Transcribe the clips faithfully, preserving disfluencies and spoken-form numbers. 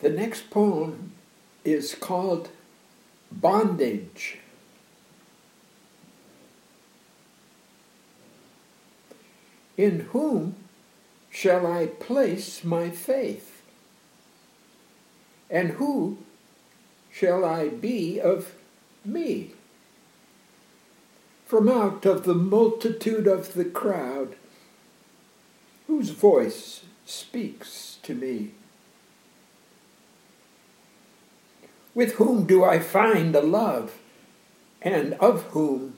The next poem is called Bondage. In whom shall I place my faith? And who shall I be of me? From out of the multitude of the crowd, whose voice speaks to me? With whom do I find a love, and of whom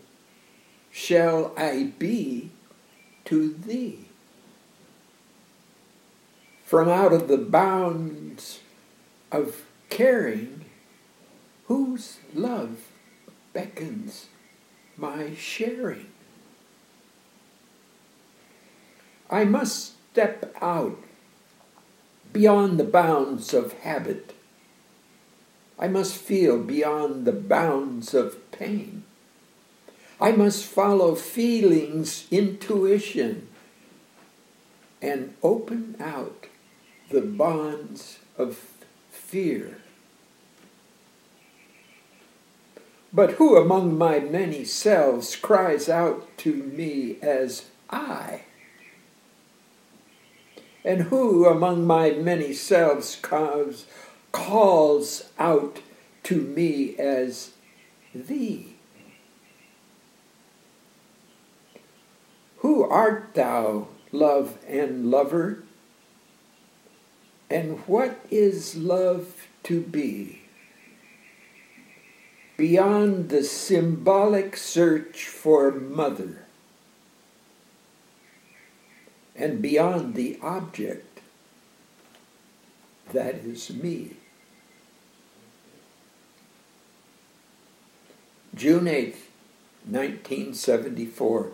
shall I be to thee? From out of the bounds of caring, whose love beckons my sharing? I must step out beyond the bounds of habit. I must feel beyond the bounds of pain. I must follow feelings, intuition, and open out the bonds of fear. But who among my many selves cries out to me as I? And who among my many selves comes calls out to me as thee? Who art thou, love and lover? And what is love to be? Beyond the symbolic search for mother, and beyond the object that is me. June eighth, nineteen seventy-four.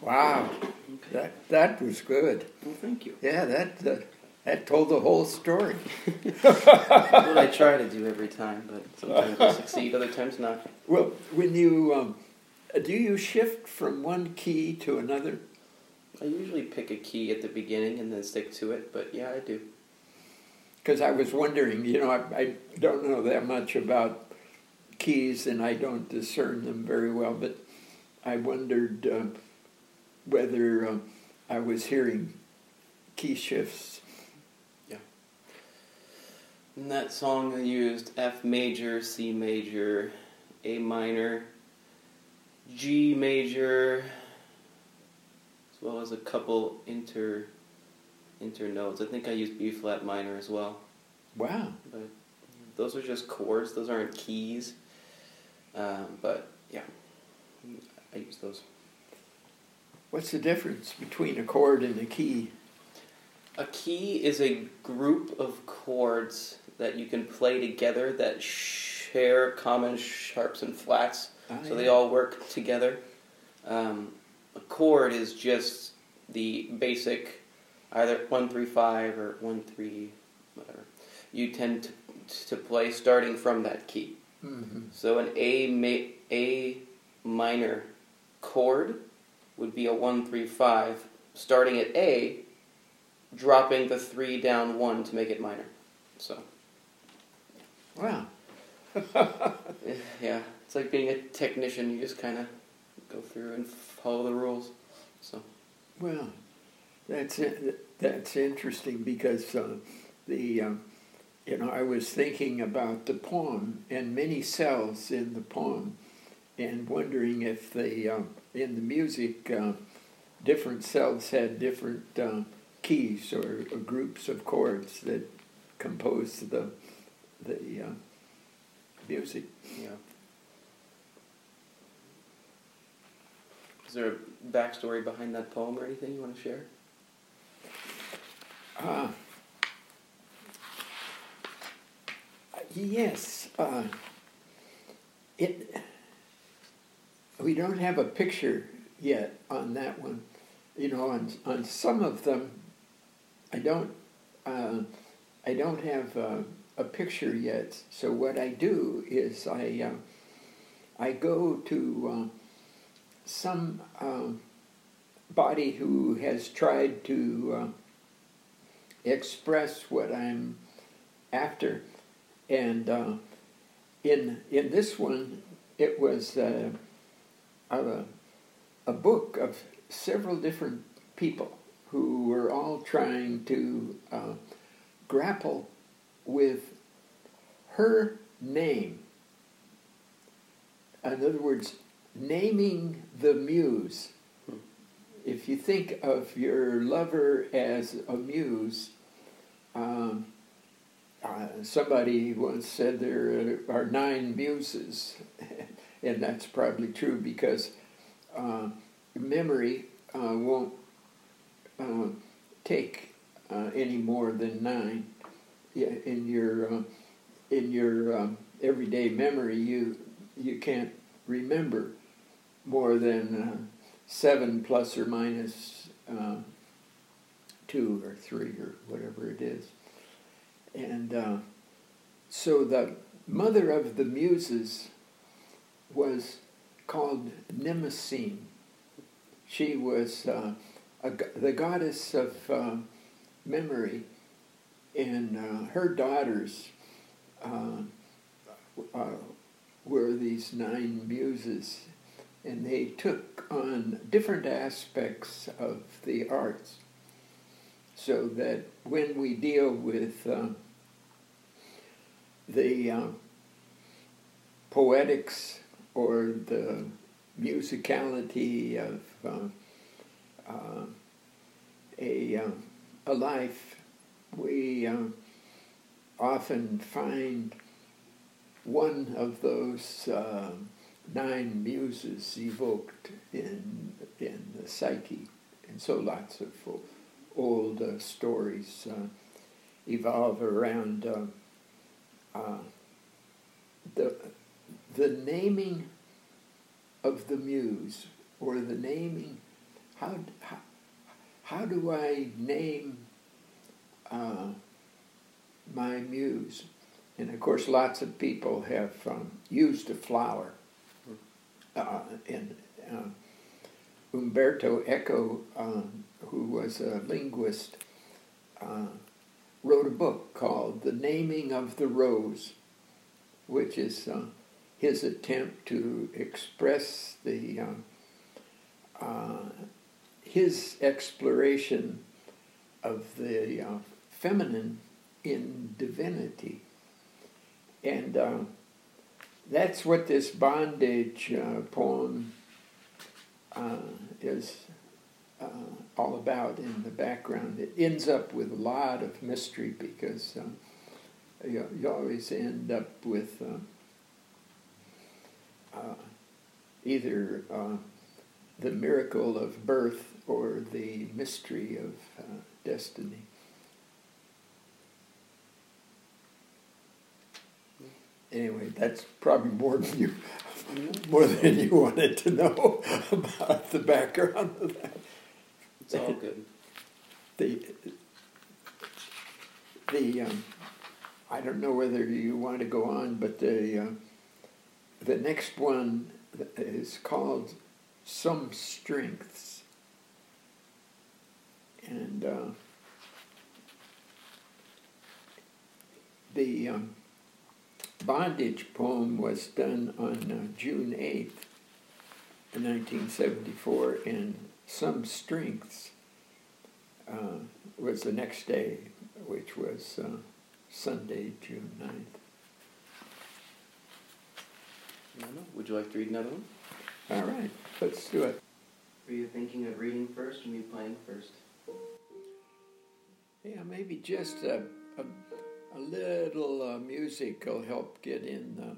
Wow. Okay. That that was good. Well, thank you. Yeah, that uh, that told the whole story. What I try to do every time, but sometimes I succeed, other times not. Well, when you um, do you shift from one key to another? I usually pick a key at the beginning and then stick to it, but yeah, I do. Because I was wondering, you know, I, I don't know that much about keys and I don't discern them very well, but I wondered uh, whether uh, I was hearing key shifts. Yeah. In that song I used F major, C major, A minor, G major, as well as a couple inter inter notes. I think I used B flat minor as well. Wow! But those are just chords; those aren't keys. Um, but yeah, I use those. What's the difference between a chord and a key? A key is a group of chords that you can play together that share common sharps and flats, ah, so yeah. They all work together. Um, A chord is just the basic, either one three five or one three, whatever. You tend to to play starting from that key. Mm-hmm. So an A ma- A minor chord would be a one three five, starting at A, dropping the three down one to make it minor. So. Wow. Yeah, it's like being a technician. You just kind of go through and follow the rules. So, well, that's that's interesting because uh, the um, you know I was thinking about the poem and many cells in the poem, and wondering if the um, in the music uh, different cells had different uh, keys or, or groups of chords that compose the the uh, music. Yeah. Is there a backstory behind that poem or anything you want to share? Uh, yes. Uh, it. We don't have a picture yet on that one. You know, on on some of them, I don't. Uh, I don't have a, a picture yet. So what I do is I. Uh, I go to. Uh, some um, body who has tried to uh, express what I'm after, and uh, in in this one it was uh, a, a book of several different people who were all trying to uh, grapple with her name. In other words, naming the muse. If you think of your lover as a muse, um, uh, somebody once said there are nine muses, and that's probably true because uh, memory uh, won't uh, take uh, any more than nine. Yeah, in your uh, in your um, everyday memory, you you can't remember more than uh, seven plus or minus uh, two or three or whatever it is. And uh, so the mother of the Muses was called Mnemosyne. She was uh, a, the goddess of uh, memory, and uh, her daughters uh, uh, were these nine Muses. And they took on different aspects of the arts, so that when we deal with uh, the uh, poetics or the musicality of uh, uh, a uh, a life, we uh, often find one of those Uh, nine muses evoked in in the psyche, and so lots of old uh, stories uh, evolve around uh, uh, the the naming of the muse, or the naming how how, how do I name uh, my muse? And of course, lots of people have um, used a flower. Uh, and uh, Umberto Eco, um, who was a linguist, uh, wrote a book called The Naming of the Rose, which is uh, his attempt to express the uh, uh, his exploration of the uh, feminine in divinity. And uh, that's what this bondage uh, poem uh, is uh, all about in the background. It ends up with a lot of mystery because um, you, you always end up with uh, uh, either uh, the miracle of birth or the mystery of uh, destiny. Anyway, that's probably more than you, more than you wanted to know about the background of that. It's all good. The, the um, I don't know whether you want to go on, but the uh, the next one is called Some Strengths, and uh, the. Um, Bondage poem was done on uh, June eighth, nineteen seventy-four, and Some Strengths uh, was the next day, which was uh, Sunday, June ninth. Would you like to read another one? All right, let's do it. Were you thinking of reading first or me playing first? Yeah, maybe just a... a A little uh, music will help get in the...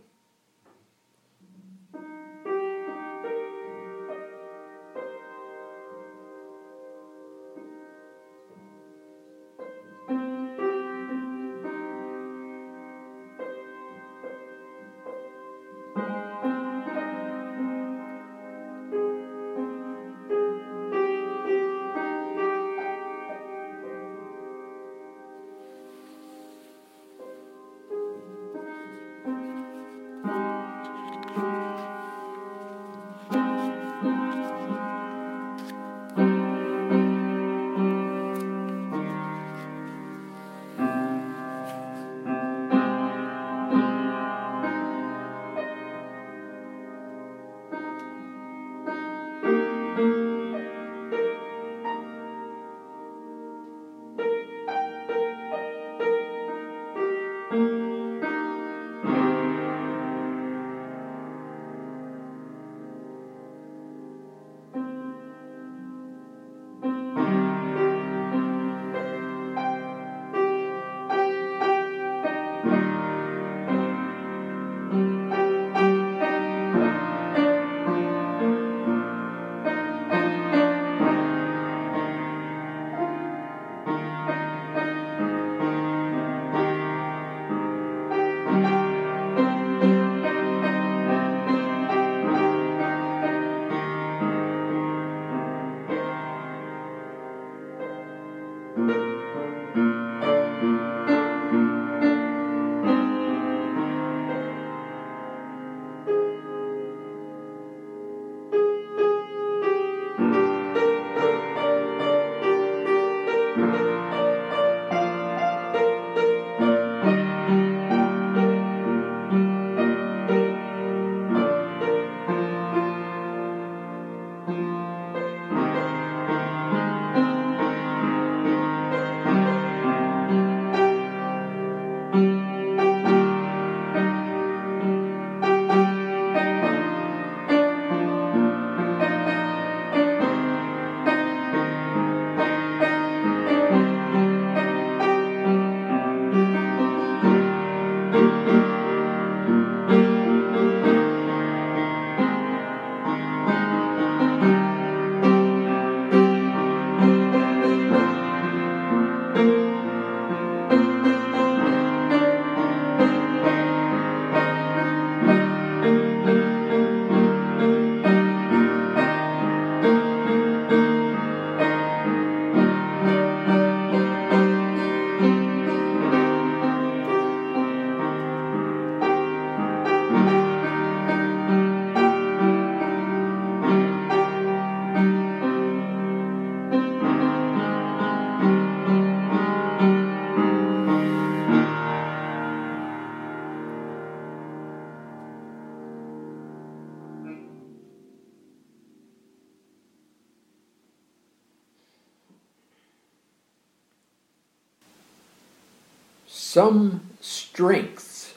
some strengths.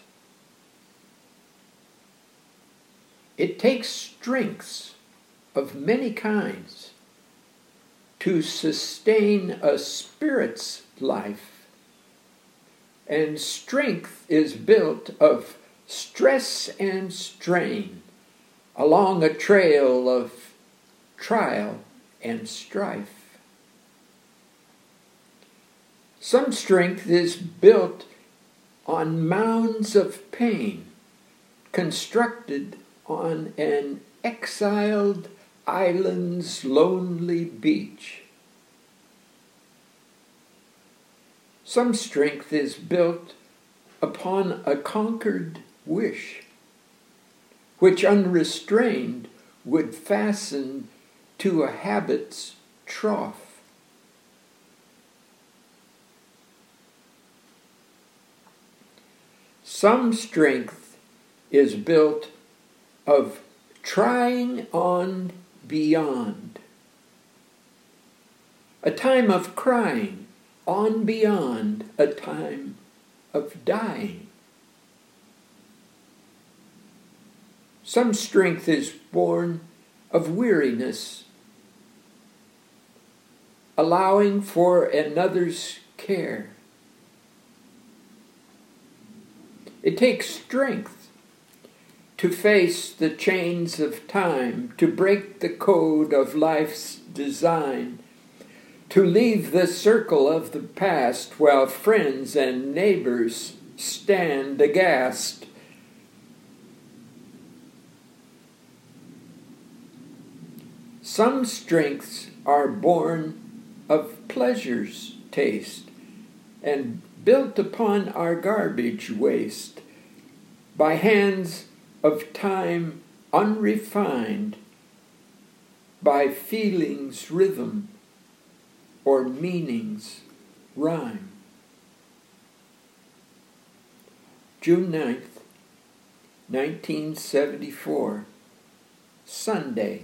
It takes strengths of many kinds to sustain a spirit's life, and strength is built of stress and strain along a trail of trial and strife. Some strength is built on mounds of pain, constructed on an exiled island's lonely beach. Some strength is built upon a conquered wish, which unrestrained would fasten to a habit's trough. Some strength is built of trying on beyond. A time of crying, on beyond a time of dying. Some strength is born of weariness, allowing for another's care. It takes strength to face the chains of time, to break the code of life's design, to leave the circle of the past while friends and neighbors stand aghast. Some strengths are born of pleasure's taste and built upon our garbage waste by hands of time unrefined, by feeling's rhythm or meaning's rhyme. June ninth, nineteen seventy-four, Sunday.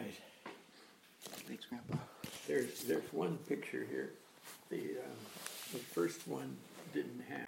right. Thanks, Grandpa. There's, there's one picture here. The, uh, the first one didn't have.